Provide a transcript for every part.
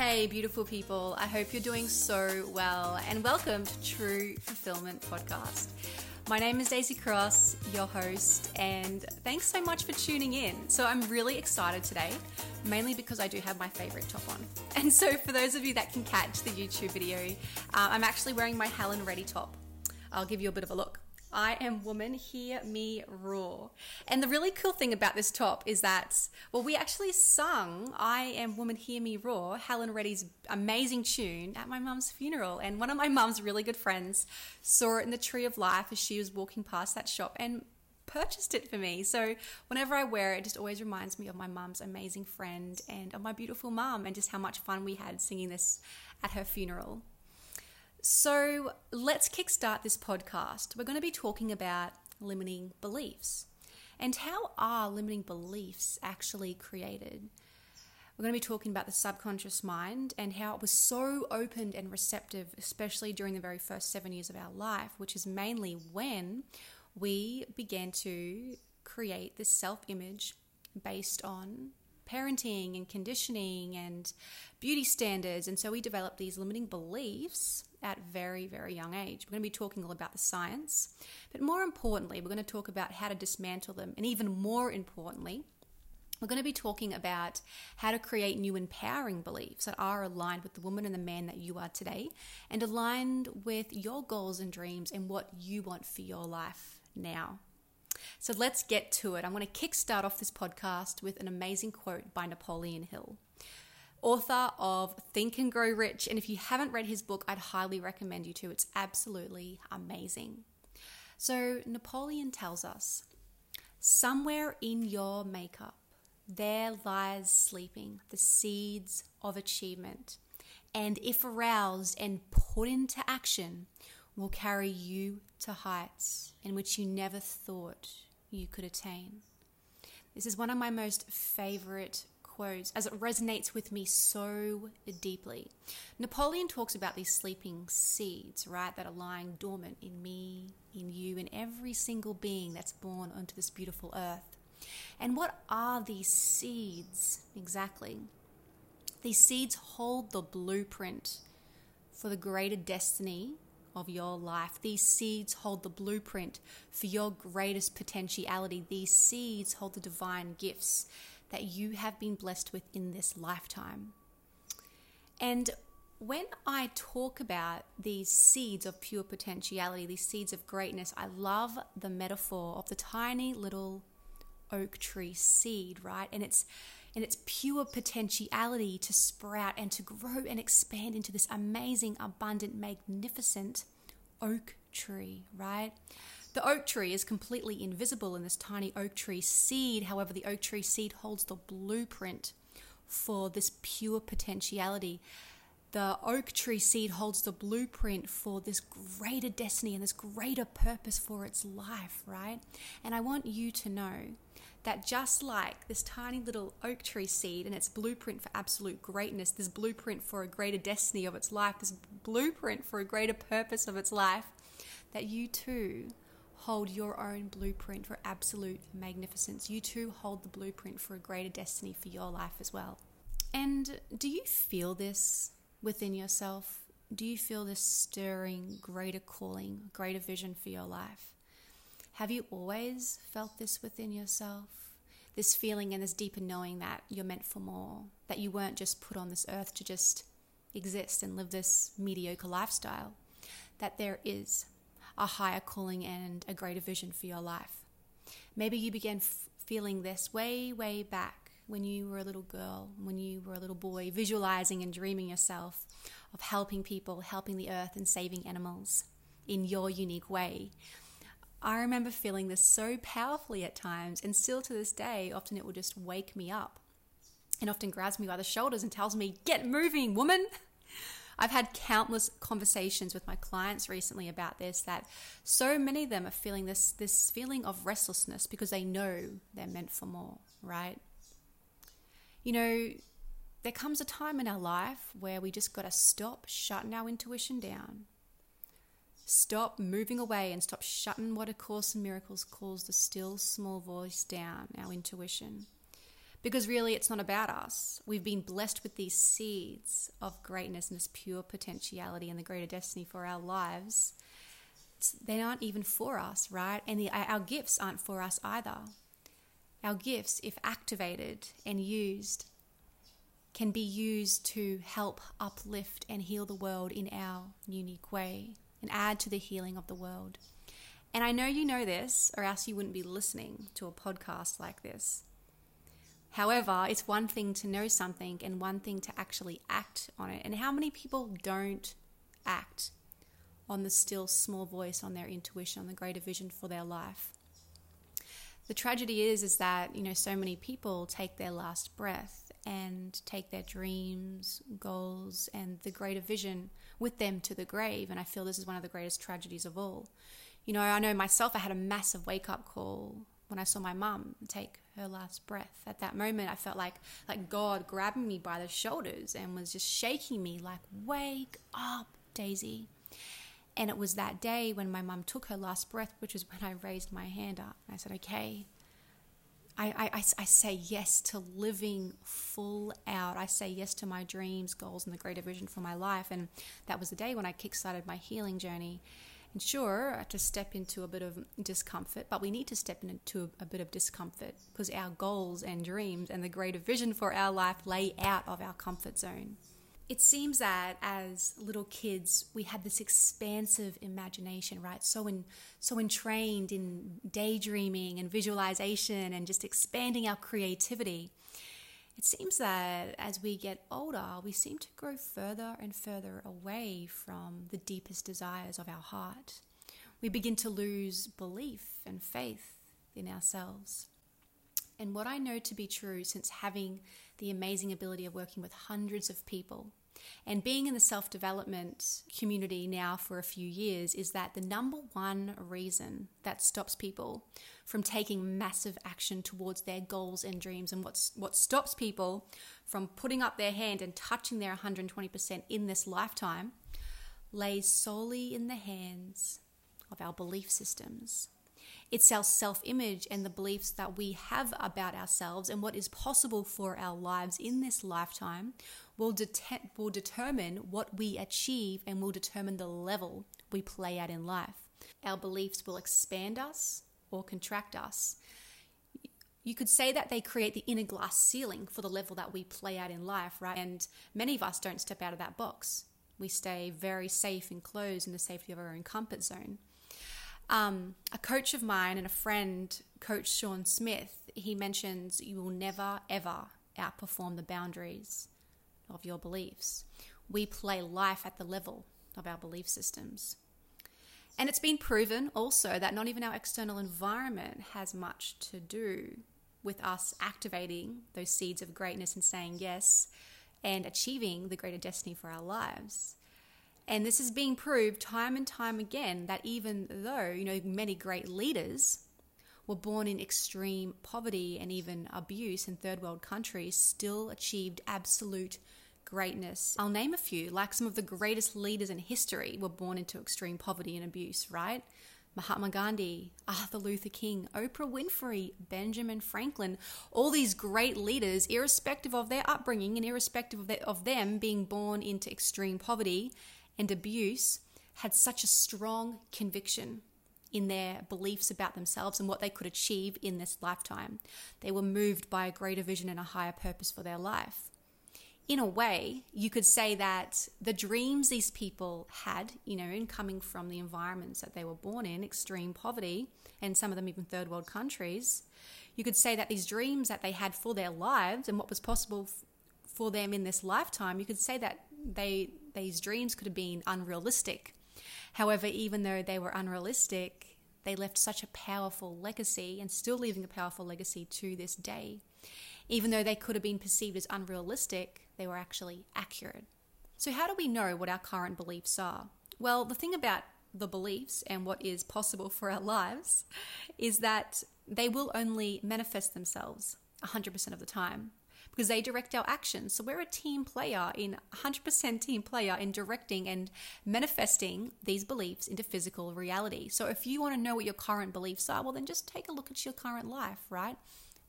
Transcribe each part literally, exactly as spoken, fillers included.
Hey beautiful people, I hope you're doing so well and welcome to True Fulfillment Podcast. My name is Daisy Cross, your host, and thanks so much for tuning in. So I'm really excited today, mainly because I do have my favorite top on. And so for those of you that can catch the YouTube video, uh, I'm actually wearing my Helen Reddy top. I'll give you a bit of a look. I am woman, hear me roar. And the really cool thing about this top is that, well, we actually sung I Am Woman, Hear Me Roar, Helen Reddy's amazing tune, at my mum's funeral. And one of my mum's really good friends saw it in the Tree of Life as she was walking past that shop and purchased it for me. So whenever I wear it, it just always reminds me of my mum's amazing friend and of my beautiful mum and just how much fun we had singing this at her funeral. So let's kickstart this podcast. We're going to be talking about limiting beliefs and how are limiting beliefs actually created. We're going to be talking about the subconscious mind and how it was so opened and receptive, especially during the very first seven years of our life, which is mainly when we began to create this self-image based on parenting and conditioning and beauty standards. And so we develop these limiting beliefs at very, very young age. We're going to be talking all about the science, but more importantly, we're going to talk about how to dismantle them. And even more importantly, we're going to be talking about how to create new empowering beliefs that are aligned with the woman and the man that you are today and aligned with your goals and dreams and what you want for your life now. So let's get to it. I'm going to kickstart off this podcast with an amazing quote by Napoleon Hill, author of Think and Grow Rich. And if you haven't read his book, I'd highly recommend you to. It's absolutely amazing. So Napoleon tells us, somewhere in your makeup, there lies sleeping the seeds of achievement. And if aroused and put into action, will carry you to heights in which you never thought you could attain. This is one of my most favorite quotes as it resonates with me so deeply. Napoleon talks about these sleeping seeds, right, that are lying dormant in me, in you, in every single being that's born onto this beautiful earth. And what are these seeds exactly? These seeds hold the blueprint for the greater destiny of your life. These seeds hold the blueprint for your greatest potentiality. These seeds hold the divine gifts that you have been blessed with in this lifetime. And when I talk about these seeds of pure potentiality, these seeds of greatness, I love the metaphor of the tiny little oak tree seed, right? And it's and it's pure potentiality to sprout and to grow and expand into this amazing, abundant, magnificent oak tree, right? The oak tree is completely invisible in this tiny oak tree seed. However, the oak tree seed holds the blueprint for this pure potentiality. The oak tree seed holds the blueprint for this greater destiny and this greater purpose for its life, right? And I want you to know that just like this tiny little oak tree seed and its blueprint for absolute greatness, this blueprint for a greater destiny of its life, this blueprint for a greater purpose of its life, that you too hold your own blueprint for absolute magnificence. You too hold the blueprint for a greater destiny for your life as well. And do you feel this within yourself? Do you feel this stirring, greater calling, greater vision for your life? Have you always felt this within yourself? This feeling and this deeper knowing that you're meant for more, that you weren't just put on this earth to just exist and live this mediocre lifestyle, that there is a higher calling and a greater vision for your life. Maybe you began f- feeling this way, way back when you were a little girl, when you were a little boy, visualizing and dreaming yourself of helping people, helping the earth and saving animals in your unique way. I remember feeling this so powerfully at times, and still to this day, often it will just wake me up and often grabs me by the shoulders and tells me, get moving, woman. I've had countless conversations with my clients recently about this, that so many of them are feeling this, this feeling of restlessness because they know they're meant for more, right? You know, there comes a time in our life where we just got to stop shutting our intuition down, stop moving away and stop shutting what A Course in Miracles calls the still small voice down, our intuition. Because really, it's not about us. We've been blessed with these seeds of greatness and this pure potentiality and the greater destiny for our lives. They aren't even for us, right? And the, our gifts aren't for us either. Our gifts, if activated and used, can be used to help uplift and heal the world in our unique way and add to the healing of the world. And I know you know this, or else you wouldn't be listening to a podcast like this. However, it's one thing to know something and one thing to actually act on it. And how many people don't act on the still small voice, on their intuition, on the greater vision for their life? The tragedy is, is that, you know, so many people take their last breath and take their dreams, goals, and the greater vision with them to the grave. And I feel this is one of the greatest tragedies of all. You know, I know myself, I had a massive wake-up call when I saw my mum take her last breath. At that moment, I felt like like God grabbing me by the shoulders and was just shaking me like, wake up, Daisy. And it was that day when my mum took her last breath, which was when I raised my hand up. I said, okay, I, I, I, I say yes to living full out. I say yes to my dreams, goals, and the greater vision for my life. And that was the day when I kickstarted my healing journey. And sure, I had to step into a bit of discomfort, but we need to step into a, a bit of discomfort because our goals and dreams and the greater vision for our life lay out of our comfort zone. It seems that as little kids, we had this expansive imagination, right? So in, so entrained in daydreaming and visualization and just expanding our creativity. It seems that as we get older, we seem to grow further and further away from the deepest desires of our heart. We begin to lose belief and faith in ourselves. And what I know to be true, since having the amazing ability of working with hundreds of people and being in the self-development community now for a few years, is that the number one reason that stops people from taking massive action towards their goals and dreams, and what's what stops people from putting up their hand and touching their one hundred twenty percent in this lifetime, lays solely in the hands of our belief systems. It's our self-image and the beliefs that we have about ourselves and what is possible for our lives in this lifetime will, det- will determine what we achieve and will determine the level we play at in life. Our beliefs will expand us or contract us. You could say that they create the inner glass ceiling for the level that we play at in life, right? And many of us don't step out of that box. We stay very safe and closed in the safety of our own comfort zone. Um, a coach of mine and a friend, Coach Sean Smith, he mentions you will never, ever outperform the boundaries of your beliefs. We play life at the level of our belief systems. And it's been proven also that not even our external environment has much to do with us activating those seeds of greatness and saying yes and achieving the greater destiny for our lives. And this is being proved time and time again, that even though, you know, many great leaders were born in extreme poverty and even abuse in third world countries, still achieved absolute greatness. I'll name a few, like some of the greatest leaders in history were born into extreme poverty and abuse, right? Mahatma Gandhi, Arthur Luther King, Oprah Winfrey, Benjamin Franklin, all these great leaders, irrespective of their upbringing and irrespective of, their, of them being born into extreme poverty and abuse, had such a strong conviction in their beliefs about themselves and what they could achieve in this lifetime. They were moved by a greater vision and a higher purpose for their life. In a way, you could say that the dreams these people had, you know, in coming from the environments that they were born in, extreme poverty, and some of them even third world countries, you could say that these dreams that they had for their lives and what was possible f- for them in this lifetime, you could say that they these dreams could have been unrealistic. However, even though they were unrealistic, they left such a powerful legacy, and still leaving a powerful legacy to this day. Even though they could have been perceived as unrealistic, they were actually accurate. So how do we know what our current beliefs are? Well, the thing about the beliefs and what is possible for our lives is that they will only manifest themselves one hundred percent of the time, because they direct our actions. So we're a team player in one hundred percent team player in directing and manifesting these beliefs into physical reality. So if you want to know what your current beliefs are, well, then just take a look at your current life, right?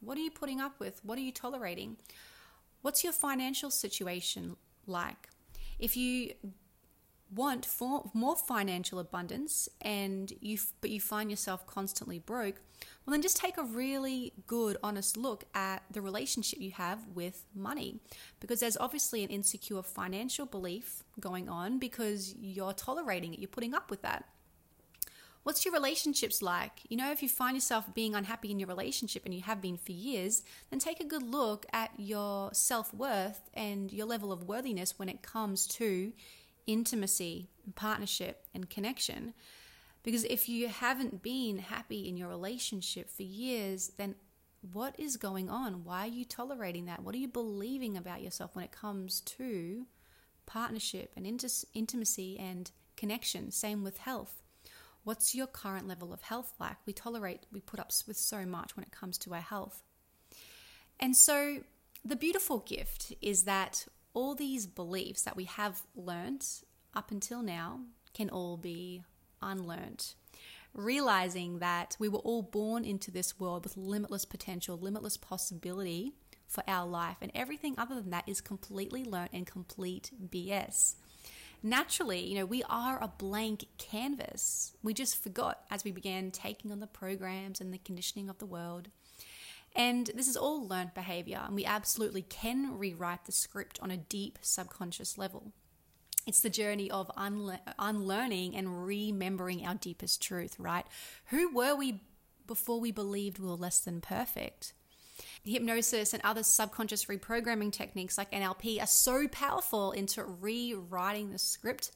What are you putting up with? What are you tolerating? What's your financial situation like? If you want for more financial abundance and you but you find yourself constantly broke, well then just take a really good, honest look at the relationship you have with money, because there's obviously an insecure financial belief going on because you're tolerating it, you're putting up with that. What's your relationships like? You know, if you find yourself being unhappy in your relationship, and you have been for years, then take a good look at your self-worth and your level of worthiness when it comes to intimacy, and partnership, and connection. Because if you haven't been happy in your relationship for years, then what is going on? Why are you tolerating that? What are you believing about yourself when it comes to partnership and int- intimacy and connection? Same with health. What's your current level of health like? We tolerate, we put up with so much when it comes to our health. And so the beautiful gift is that all these beliefs that we have learnt up until now can all be unlearnt. Realizing that we were all born into this world with limitless potential, limitless possibility for our life, and everything other than that is completely learnt and complete B S. Naturally, you know, we are a blank canvas. We just forgot as we began taking on the programs and the conditioning of the world. And this is all learned behavior, and we absolutely can rewrite the script on a deep subconscious level. It's the journey of unle- unlearning and remembering our deepest truth, right? Who were we before we believed we were less than perfect? Hypnosis and other subconscious reprogramming techniques like N L P are so powerful into rewriting the script,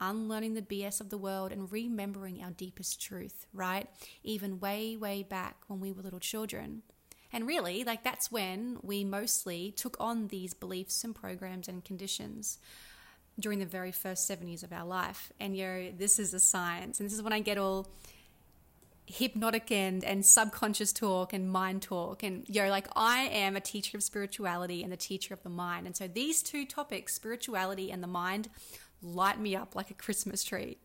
unlearning the B S of the world, and remembering our deepest truth, right? Even way, way back when we were little children. And really, like, that's when we mostly took on these beliefs and programs and conditions during the very first seven years of our life. And, you know, this is a science. And this is when I get all hypnotic and, and subconscious talk and mind talk. And, you know, like, I am a teacher of spirituality and the teacher of the mind. And so these two topics, spirituality and the mind, light me up like a Christmas tree.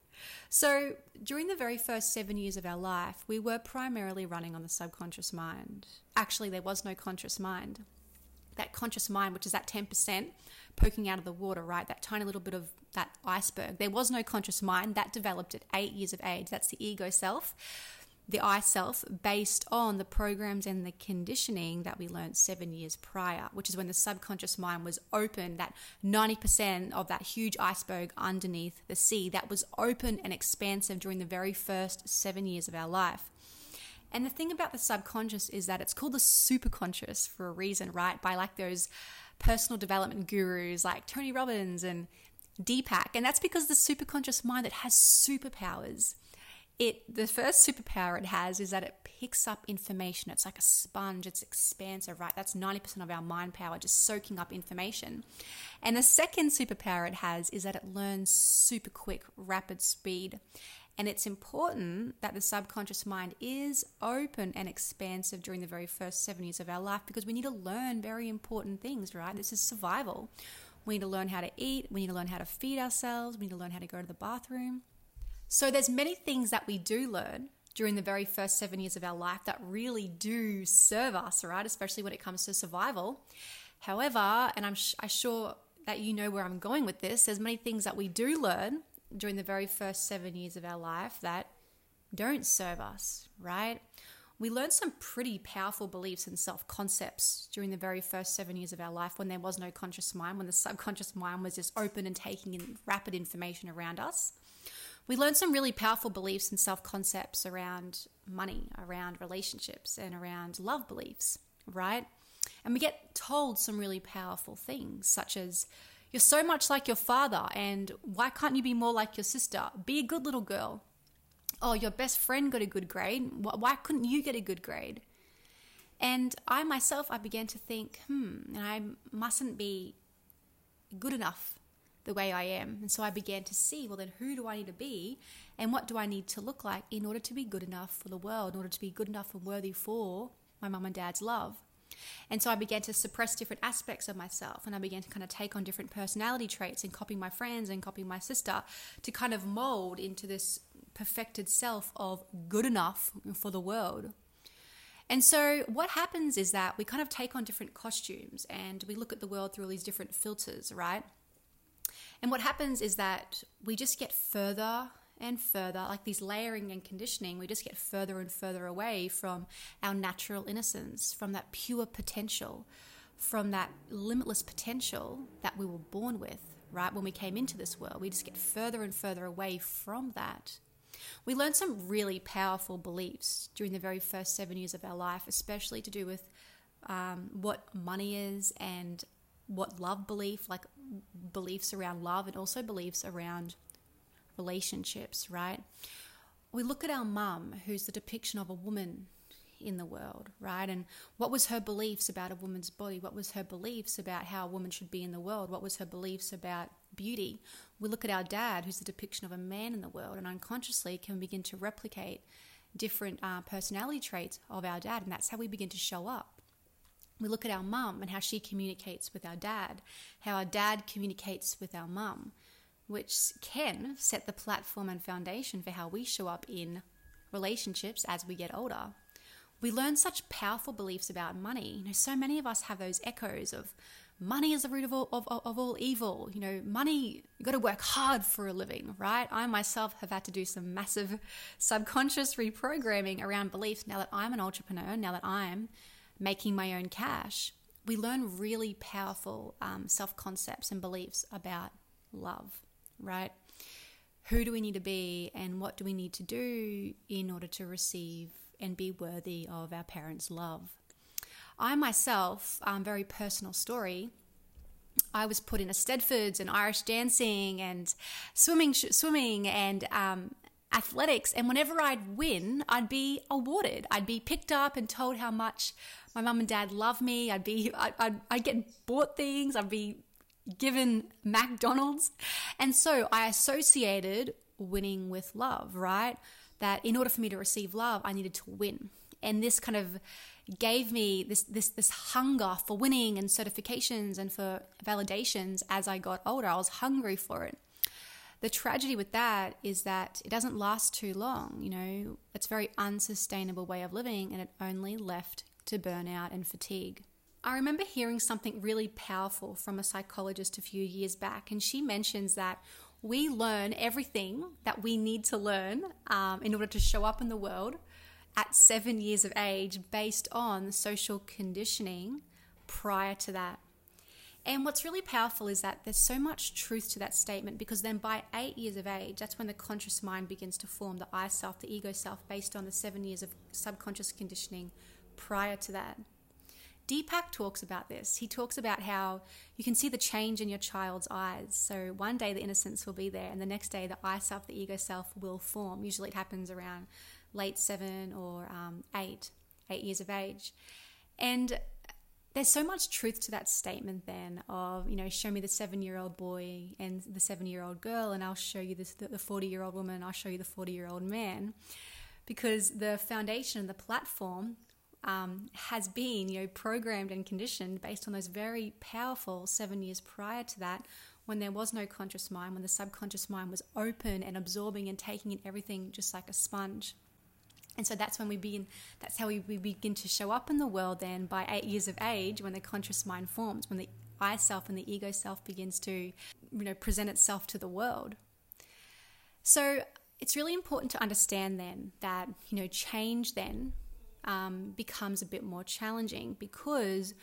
So during the very first seven years of our life, we were primarily running on the subconscious mind. Actually, there was no conscious mind. That conscious mind, which is that ten percent poking out of the water, right? That tiny little bit of that iceberg. There was no conscious mind. That developed at eight years of age. That's the ego self, the I self, based on the programs and the conditioning that we learned seven years prior, which is when the subconscious mind was open, that ninety percent of that huge iceberg underneath the sea that was open and expansive during the very first seven years of our life. And the thing about the subconscious is that it's called the superconscious for a reason, right? By like those personal development gurus like Tony Robbins and Deepak. And that's because the superconscious mind that has superpowers. It, the first superpower it has is that it picks up information. It's like a sponge. It's expansive, right? That's ninety percent of our mind power, just soaking up information. And the second superpower it has is that it learns super quick, rapid speed. And it's important that the subconscious mind is open and expansive during the very first seven years of our life, because we need to learn very important things, right? This is survival. We need to learn how to eat. We need to learn how to feed ourselves. We need to learn how to go to the bathroom. So there's many things that we do learn during the very first seven years of our life that really do serve us, right? Especially when it comes to survival. However, and I'm sh- I'm sure that you know where I'm going with this, there's many things that we do learn during the very first seven years of our life that don't serve us, right? We learned some pretty powerful beliefs and self-concepts during the very first seven years of our life when there was no conscious mind, when the subconscious mind was just open and taking in rapid information around us. We learned some really powerful beliefs and self-concepts around money, around relationships, and around love beliefs, right? And we get told some really powerful things, such as, you're so much like your father, and why can't you be more like your sister? Be a good little girl. Oh, your best friend got a good grade. Why couldn't you get a good grade? And I myself, I began to think, hmm, I mustn't be good enough the way I am. And so I began to see, well, then who do I need to be, and what do I need to look like in order to be good enough for the world, in order to be good enough and worthy for my mum and dad's love? And so I began to suppress different aspects of myself, and I began to kind of take on different personality traits and copy my friends and copy my sister to kind of mold into this perfected self of good enough for the world. And so what happens is that we kind of take on different costumes and we look at the world through all these different filters, right? And what happens is that we just get further and further, like these layering and conditioning, we just get further and further away from our natural innocence, from that pure potential, from that limitless potential that we were born with, right? When we came into this world, we just get further and further away from that. We learn some really powerful beliefs during the very first seven years of our life, especially to do with um, what money is and what love belief, like beliefs around love and also beliefs around relationships, right? We look at our mum, who's the depiction of a woman in the world, right? And what was her beliefs about a woman's body? What was her beliefs about how a woman should be in the world? What was her beliefs about beauty? We look at our dad, who's the depiction of a man in the world, and unconsciously can begin to replicate different uh, personality traits of our dad, and that's how we begin to show up. We look at our mum and how she communicates with our dad, how our dad communicates with our mum, which can set the platform and foundation for how we show up in relationships as we get older. We learn such powerful beliefs about money. You know, so many of us have those echoes of money is the root of all, of, of all evil. You know, money, you got to work hard for a living, right? I myself have had to do some massive subconscious reprogramming around beliefs now that I'm an entrepreneur, now that I'm making my own cash. We learn really powerful um, self-concepts and beliefs about love, right? Who do we need to be and what do we need to do in order to receive and be worthy of our parents' love? I myself, um, very personal story, I was put into Stedfords and Irish dancing and swimming, sh- swimming and um, athletics. And whenever I'd win, I'd be awarded. I'd be picked up and told how much my mum and dad love me. I'd be, I'd, I'd, I'd get bought things. I'd be given McDonald's. And so I associated winning with love, right? That in order for me to receive love, I needed to win. And this kind of gave me this this this hunger for winning and certifications and for validations as I got older. I was hungry for it. The tragedy with that is that it doesn't last too long. You know, it's a very unsustainable way of living, and it only left to burnout and fatigue. I remember hearing something really powerful from a psychologist a few years back, and she mentions that we learn everything that we need to learn um, in order to show up in the world at seven years of age based on social conditioning prior to that. And what's really powerful is that there's so much truth to that statement, because then by eight years of age, that's when the conscious mind begins to form the I self, the ego self, based on the seven years of subconscious conditioning prior to that. Deepak talks about this. He talks about how you can see the change in your child's eyes. So one day the innocence will be there, and the next day the I self, the ego self will form. Usually it happens around late seven or um, eight, eight years of age. And there's so much truth to that statement then of, you know, show me the seven-year-old boy and the seven-year-old girl, and I'll show you this, the forty-year-old woman, and I'll show you the forty-year-old man, because the foundation, the platform um, has been, you know, programmed and conditioned based on those very powerful seven years prior to that, when there was no conscious mind, when the subconscious mind was open and absorbing and taking in everything just like a sponge. And so that's when we begin, that's how we, we begin to show up in the world then by eight years of age, when the conscious mind forms, when the I self and the ego self begins to, you know, present itself to the world. So it's really important to understand then that, you know, change then um, becomes a bit more challenging, because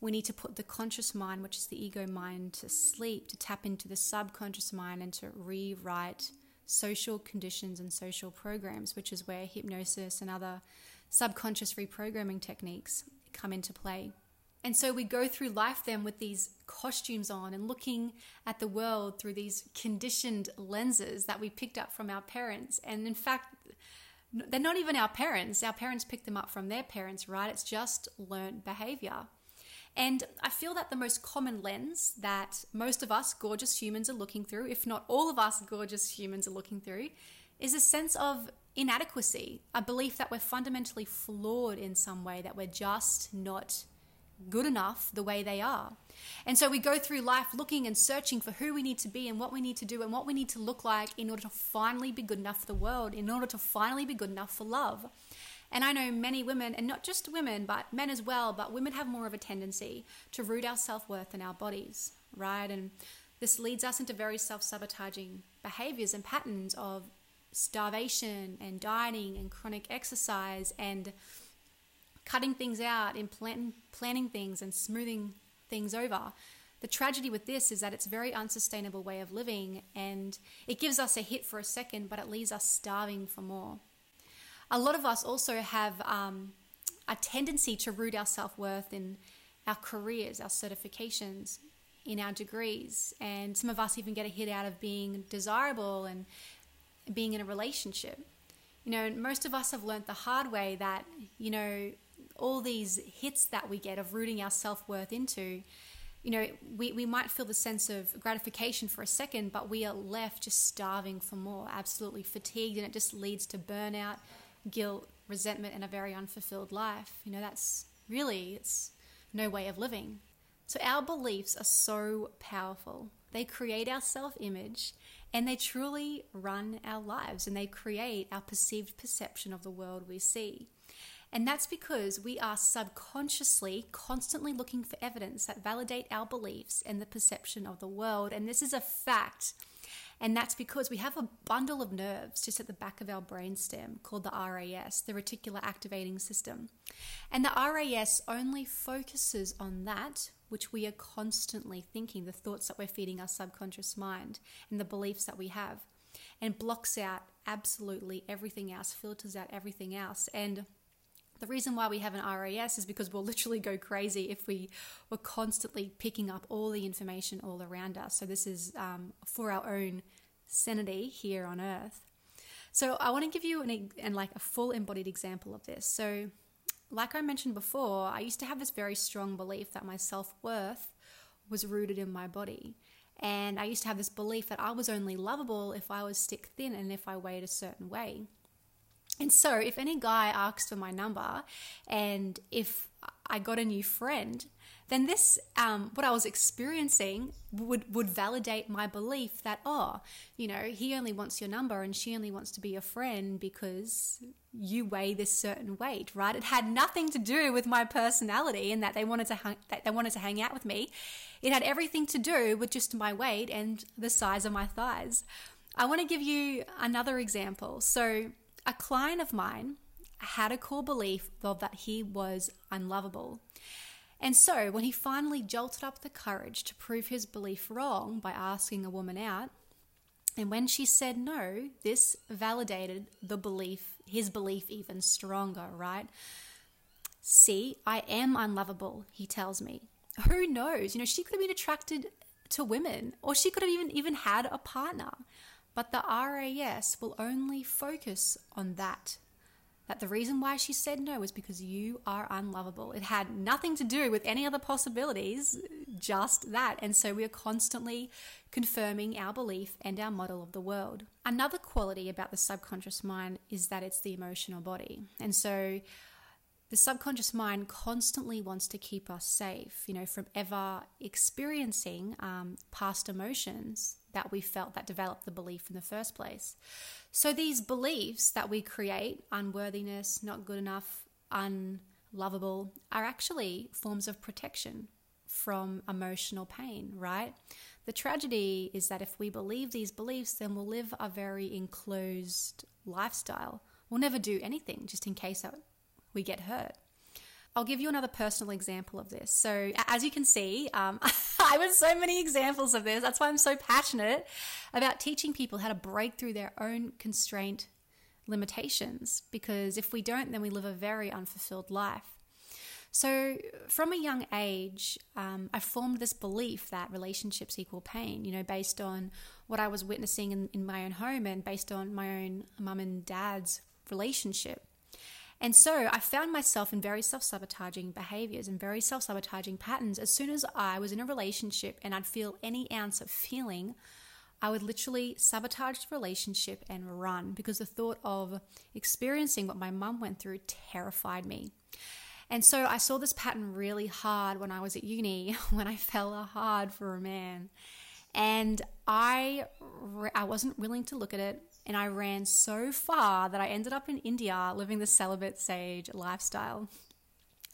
we need to put the conscious mind, which is the ego mind, to sleep, to tap into the subconscious mind and to rewrite social conditions and social programs, which is where hypnosis and other subconscious reprogramming techniques come into play. And so we go through life then with these costumes on and looking at the world through these conditioned lenses that we picked up from our parents. And in fact, they're not even our parents. Our parents picked them up from their parents, right? It's just learned behavior. And I feel that the most common lens that most of us gorgeous humans are looking through, if not all of us gorgeous humans are looking through, is a sense of inadequacy, a belief that we're fundamentally flawed in some way, that we're just not good enough the way they are. And so we go through life looking and searching for who we need to be and what we need to do and what we need to look like in order to finally be good enough for the world, in order to finally be good enough for love. And I know many women, and not just women, but men as well, but women have more of a tendency to root our self-worth in our bodies, right? And this leads us into very self-sabotaging behaviors and patterns of starvation and dieting and chronic exercise and cutting things out and plan- planning things and smoothing things over. The tragedy with this is that it's a very unsustainable way of living, and it gives us a hit for a second, but it leaves us starving for more. A lot of us also have um, a tendency to root our self-worth in our careers, our certifications, in our degrees, and some of us even get a hit out of being desirable and being in a relationship. You know, most of us have learned the hard way that, you know, all these hits that we get of rooting our self-worth into, you know, we, we might feel the sense of gratification for a second, but we are left just starving for more, absolutely fatigued, and it just leads to burnout, guilt, resentment, and a very unfulfilled life. You know, that's really, it's no way of living. So our beliefs are so powerful. They create our self-image, and they truly run our lives, and they create our perceived perception of the world we see. And that's because we are subconsciously constantly looking for evidence that validate our beliefs and the perception of the world. And this is a fact. And that's because we have a bundle of nerves just at the back of our brainstem called the R A S, the Reticular Activating System. And the R A S only focuses on that which we are constantly thinking, the thoughts that we're feeding our subconscious mind and the beliefs that we have, and blocks out absolutely everything else, filters out everything else. And the reason why we have an R A S is because we'll literally go crazy if we were constantly picking up all the information all around us. So this is um, for our own sanity here on earth. So I want to give you an, an like a full embodied example of this. So like I mentioned before, I used to have this very strong belief that my self-worth was rooted in my body. And I used to have this belief that I was only lovable if I was stick thin and if I weighed a certain way. And so if any guy asked for my number and if I got a new friend, then this, um, what I was experiencing would, would validate my belief that, oh, you know, he only wants your number and she only wants to be your friend because you weigh this certain weight, right? It had nothing to do with my personality and that they wanted to hang, that they wanted to hang out with me. It had everything to do with just my weight and the size of my thighs. I want to give you another example. So a client of mine had a core belief of that he was unlovable. And so when he finally jolted up the courage to prove his belief wrong by asking a woman out, and when she said no, this validated the belief, his belief even stronger, right? See, I am unlovable, he tells me. Who knows? You know, she could have been attracted to women, or she could have even, even had a partner. But the R A S will only focus on that. That the reason why she said no was because you are unlovable. It had nothing to do with any other possibilities, just that. And so we are constantly confirming our belief and our model of the world. Another quality about the subconscious mind is that it's the emotional body. And so the subconscious mind constantly wants to keep us safe, you know, from ever experiencing um, past emotions that we felt that developed the belief in the first place. So these beliefs that we create, unworthiness, not good enough, unlovable, are actually forms of protection from emotional pain, right? The tragedy is that if we believe these beliefs, then we'll live a very enclosed lifestyle. We'll never do anything just in case that we get hurt. I'll give you another personal example of this. So as you can see, um, I have so many examples of this. That's why I'm so passionate about teaching people how to break through their own constraint limitations, because if we don't, then we live a very unfulfilled life. So from a young age, um, I formed this belief that relationships equal pain, you know, based on what I was witnessing in, in my own home and based on my own mum and dad's relationship. And so I found myself in very self-sabotaging behaviors and very self-sabotaging patterns. As soon as I was in a relationship and I'd feel any ounce of feeling, I would literally sabotage the relationship and run, because the thought of experiencing what my mum went through terrified me. And so I saw this pattern really hard when I was at uni, when I fell hard for a man. And I, I wasn't willing to look at it. and I ran so far that I ended up in India living the celibate sage lifestyle.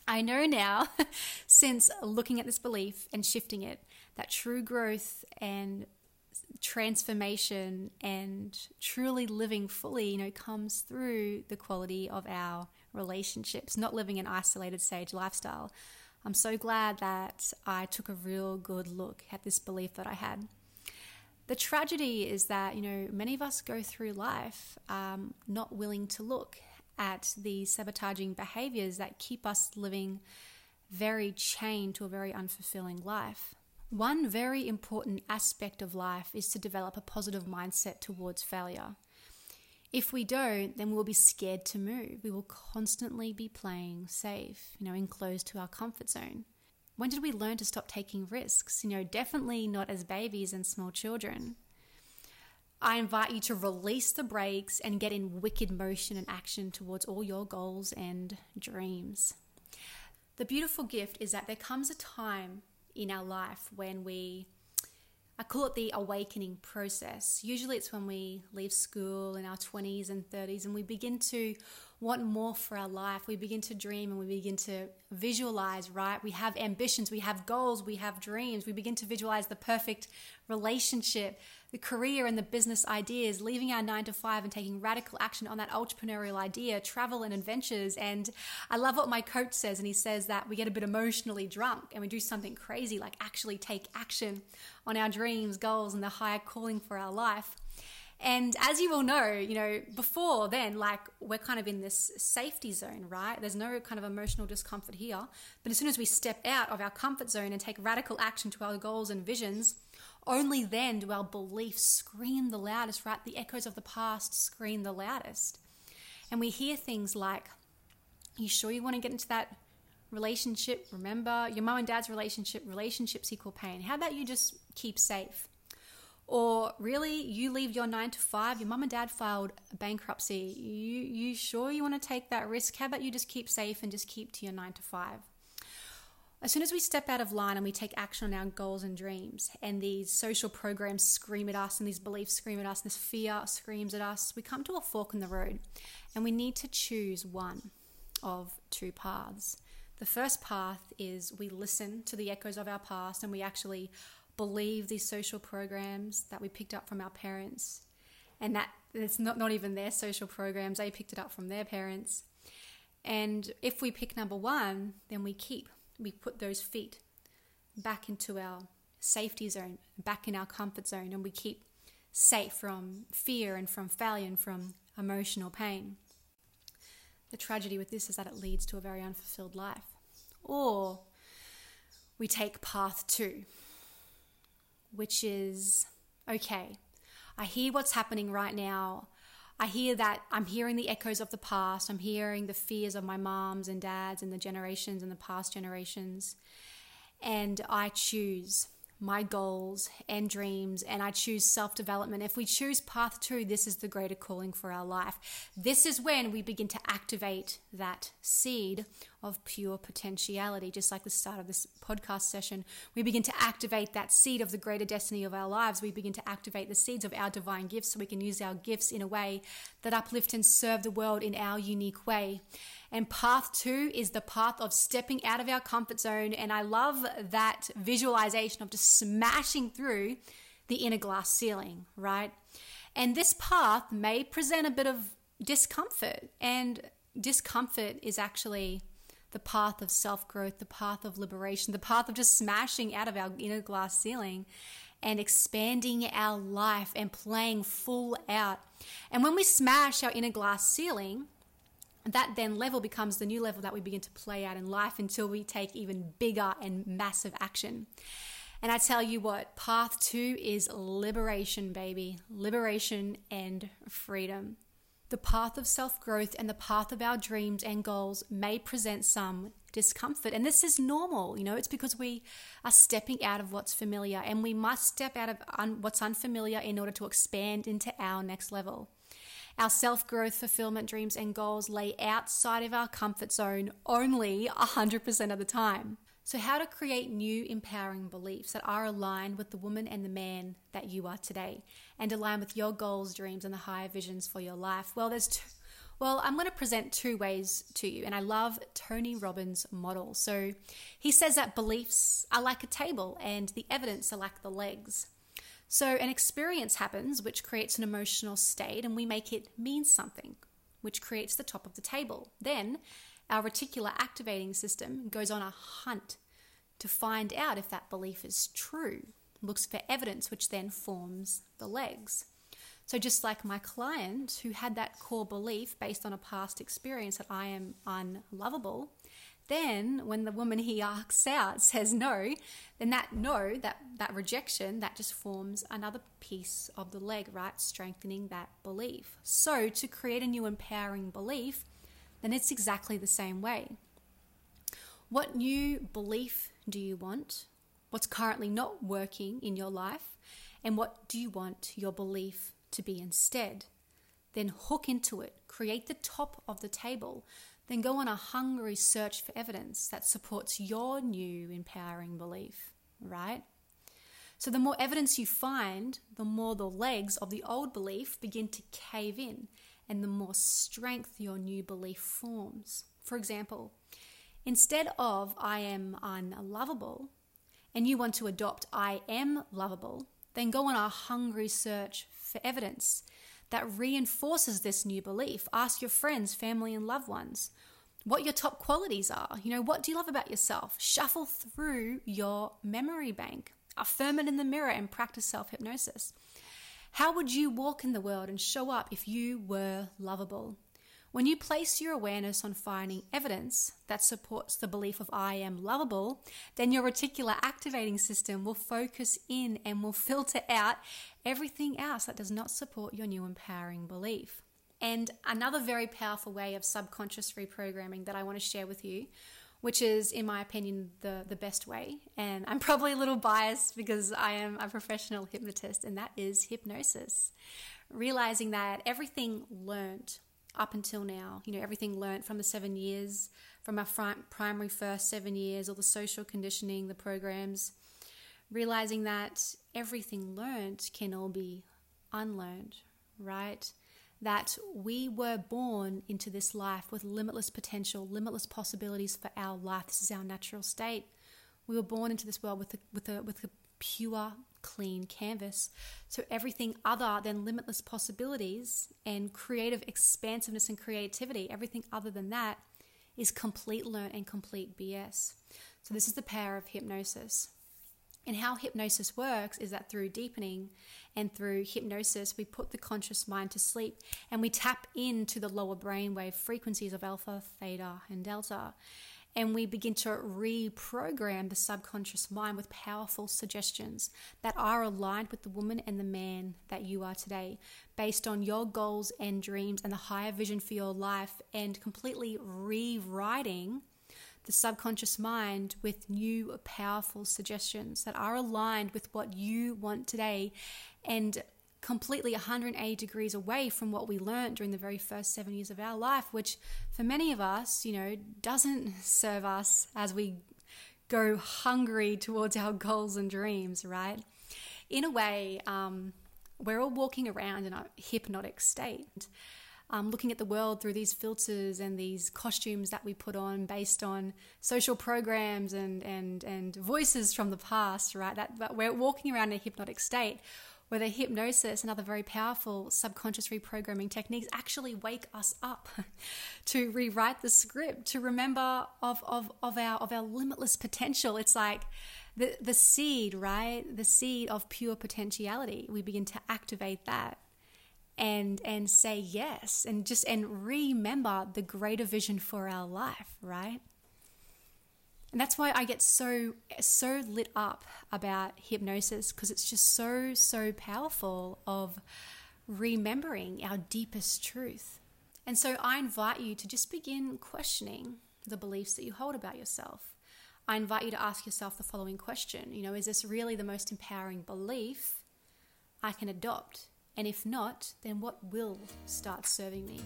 I know now, since looking at this belief and shifting it, that true growth and transformation and truly living fully, you know, comes through the quality of our relationships, not living an isolated sage lifestyle. I'm so glad that I took a real good look at this belief that I had. The tragedy is that, you know, many of us go through life um, not willing to look at the sabotaging behaviors that keep us living very chained to a very unfulfilling life. One very important aspect of life is to develop a positive mindset towards failure. If we don't, then we'll be scared to move. We will constantly be playing safe, you know, enclosed to our comfort zone. When did we learn to stop taking risks? You know, definitely not as babies and small children. I invite you to release the brakes and get in wicked motion and action towards all your goals and dreams. The beautiful gift is that there comes a time in our life when we, I call it the awakening process. Usually it's when we leave school in our twenties and thirties and we begin to want more for our life. We begin to dream and we begin to visualize, right? We have ambitions, we have goals, we have dreams. We begin to visualize the perfect relationship, the career and the business ideas, leaving our nine to five and taking radical action on that entrepreneurial idea, travel and adventures. And I love what my coach says, and he says that we get a bit emotionally drunk and we do something crazy, like actually take action on our dreams, goals, and the higher calling for our life. And as you all know, you know, before then, like, we're kind of in this safety zone, right? There's no kind of emotional discomfort here. But as soon as we step out of our comfort zone and take radical action to our goals and visions, only then do our beliefs scream the loudest, right? The echoes of the past scream the loudest. And we hear things like, are you sure you want to get into that relationship? Remember, your mum and dad's relationship, relationships equal pain. How about you just keep safe? Or really, you leave your nine to five, your mum and dad filed bankruptcy. You, you sure you want to take that risk? How about you just keep safe and just keep to your nine to five? As soon as we step out of line and we take action on our goals and dreams, and these social programs scream at us and these beliefs scream at us and this fear screams at us, we come to a fork in the road and we need to choose one of two paths. The first path is we listen to the echoes of our past and we actually believe these social programs that we picked up from our parents, and that it's not, not even their social programs, they picked it up from their parents. And if we pick number one, then we keep, we put those feet back into our safety zone, back in our comfort zone, and we keep safe from fear and from failure and from emotional pain. The tragedy with this is that it leads to a very unfulfilled life. Or we take path two, which is, okay, I hear what's happening right now. I hear that I'm hearing the echoes of the past. I'm hearing the fears of my moms and dads and the generations and the past generations. And I choose my goals and dreams, and I choose self-development. If we choose path two, this is the greater calling for our life. This is when we begin to activate that seed of pure potentiality, just like the start of this podcast session. We begin to activate that seed of the greater destiny of our lives. We begin to activate the seeds of our divine gifts so we can use our gifts in a way that uplift and serve the world in our unique way. And path two is the path of stepping out of our comfort zone. And I love that visualization of just smashing through the inner glass ceiling, right? And this path may present a bit of discomfort. And discomfort is actually the path of self-growth, the path of liberation, the path of just smashing out of our inner glass ceiling and expanding our life and playing full out. And when we smash our inner glass ceiling, that then level becomes the new level that we begin to play out in life until we take even bigger and massive action. And I tell you what, path two is liberation, baby. Liberation and freedom. The path of self-growth and the path of our dreams and goals may present some discomfort. And this is normal, you know, it's because we are stepping out of what's familiar, and we must step out of un- what's unfamiliar in order to expand into our next level. Our self-growth, fulfillment, dreams, and goals lay outside of our comfort zone only one hundred percent of the time. So how to create new empowering beliefs that are aligned with the woman and the man that you are today and align with your goals, dreams, and the higher visions for your life. Well, there's two, well, I'm going to present two ways to you, and I love Tony Robbins' model. So he says that beliefs are like a table and the evidence are like the legs. So an experience happens, which creates an emotional state, and we make it mean something, which creates the top of the table. Then our reticular activating system goes on a hunt to find out if that belief is true, looks for evidence, which then forms the legs. So just like my client who had that core belief based on a past experience that I am unlovable, then when the woman he asks out says no, then that no, that, that rejection, that just forms another piece of the leg, right? Strengthening that belief. So to create a new empowering belief, then it's exactly the same way. What new belief do you want? What's currently not working in your life? And what do you want your belief to be instead? Then hook into it, create the top of the table, then go on a hungry search for evidence that supports your new empowering belief, right? So the more evidence you find, the more the legs of the old belief begin to cave in, and the more strength your new belief forms. For example, instead of I am unlovable and you want to adopt I am lovable, then go on a hungry search for evidence that reinforces this new belief. Ask your friends, family, and loved ones what your top qualities are. You know, what do you love about yourself? Shuffle through your memory bank. Affirm it in the mirror and practice self-hypnosis. How would you walk in the world and show up if you were lovable? When you place your awareness on finding evidence that supports the belief of I am lovable, then your reticular activating system will focus in and will filter out everything else that does not support your new empowering belief. And another very powerful way of subconscious reprogramming that I want to share with you, which is, in my opinion, the, the best way. And I'm probably a little biased because I am a professional hypnotist, and that is hypnosis. Realizing that everything learnt up until now, you know, everything learnt from the seven years, from our primary first seven years, all the social conditioning, the programs, realizing that everything learnt can all be unlearned, right? That we were born into this life with limitless potential, limitless possibilities for our life. This is our natural state. We were born into this world with a, with a, with a pure, clean canvas. So everything other than limitless possibilities and creative expansiveness and creativity, everything other than that is complete learn and complete B S. So this is the power of hypnosis. And how hypnosis works is that through deepening and through hypnosis, we put the conscious mind to sleep and we tap into the lower brainwave frequencies of alpha, theta, and delta. And we begin to reprogram the subconscious mind with powerful suggestions that are aligned with the woman and the man that you are today, based on your goals and dreams and the higher vision for your life, and completely rewriting the subconscious mind with new powerful suggestions that are aligned with what you want today and completely one hundred eighty degrees away from what we learned during the very first seven years of our life, which for many of us, you know, doesn't serve us as we go hungry towards our goals and dreams, right? In a way, um, we're all walking around in a hypnotic state. Um, looking at the world through these filters and these costumes that we put on based on social programs and and and voices from the past, right? That, that we're walking around in a hypnotic state where the hypnosis and other very powerful subconscious reprogramming techniques actually wake us up to rewrite the script, to remember of of of our of our limitless potential. It's like the the seed, right? The seed of pure potentiality. We begin to activate that. And and say yes, and just and remember the greater vision for our life, right? And that's why I get so so lit up about hypnosis, because it's just so so powerful of remembering our deepest truth. And so I invite you to just begin questioning the beliefs that you hold about yourself. I invite you to ask yourself the following question: you know, is this really the most empowering belief I can adopt? And if not, then what will start serving me?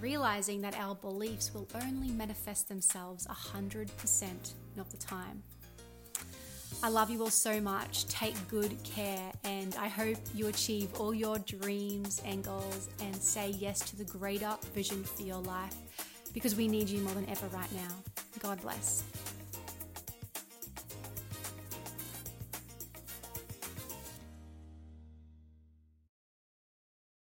realizing that our beliefs will only manifest themselves one hundred percent of the time. I love you all so much. Take good care, and I hope you achieve all your dreams and goals and say yes to the greater vision for your life, because we need you more than ever right now. God bless.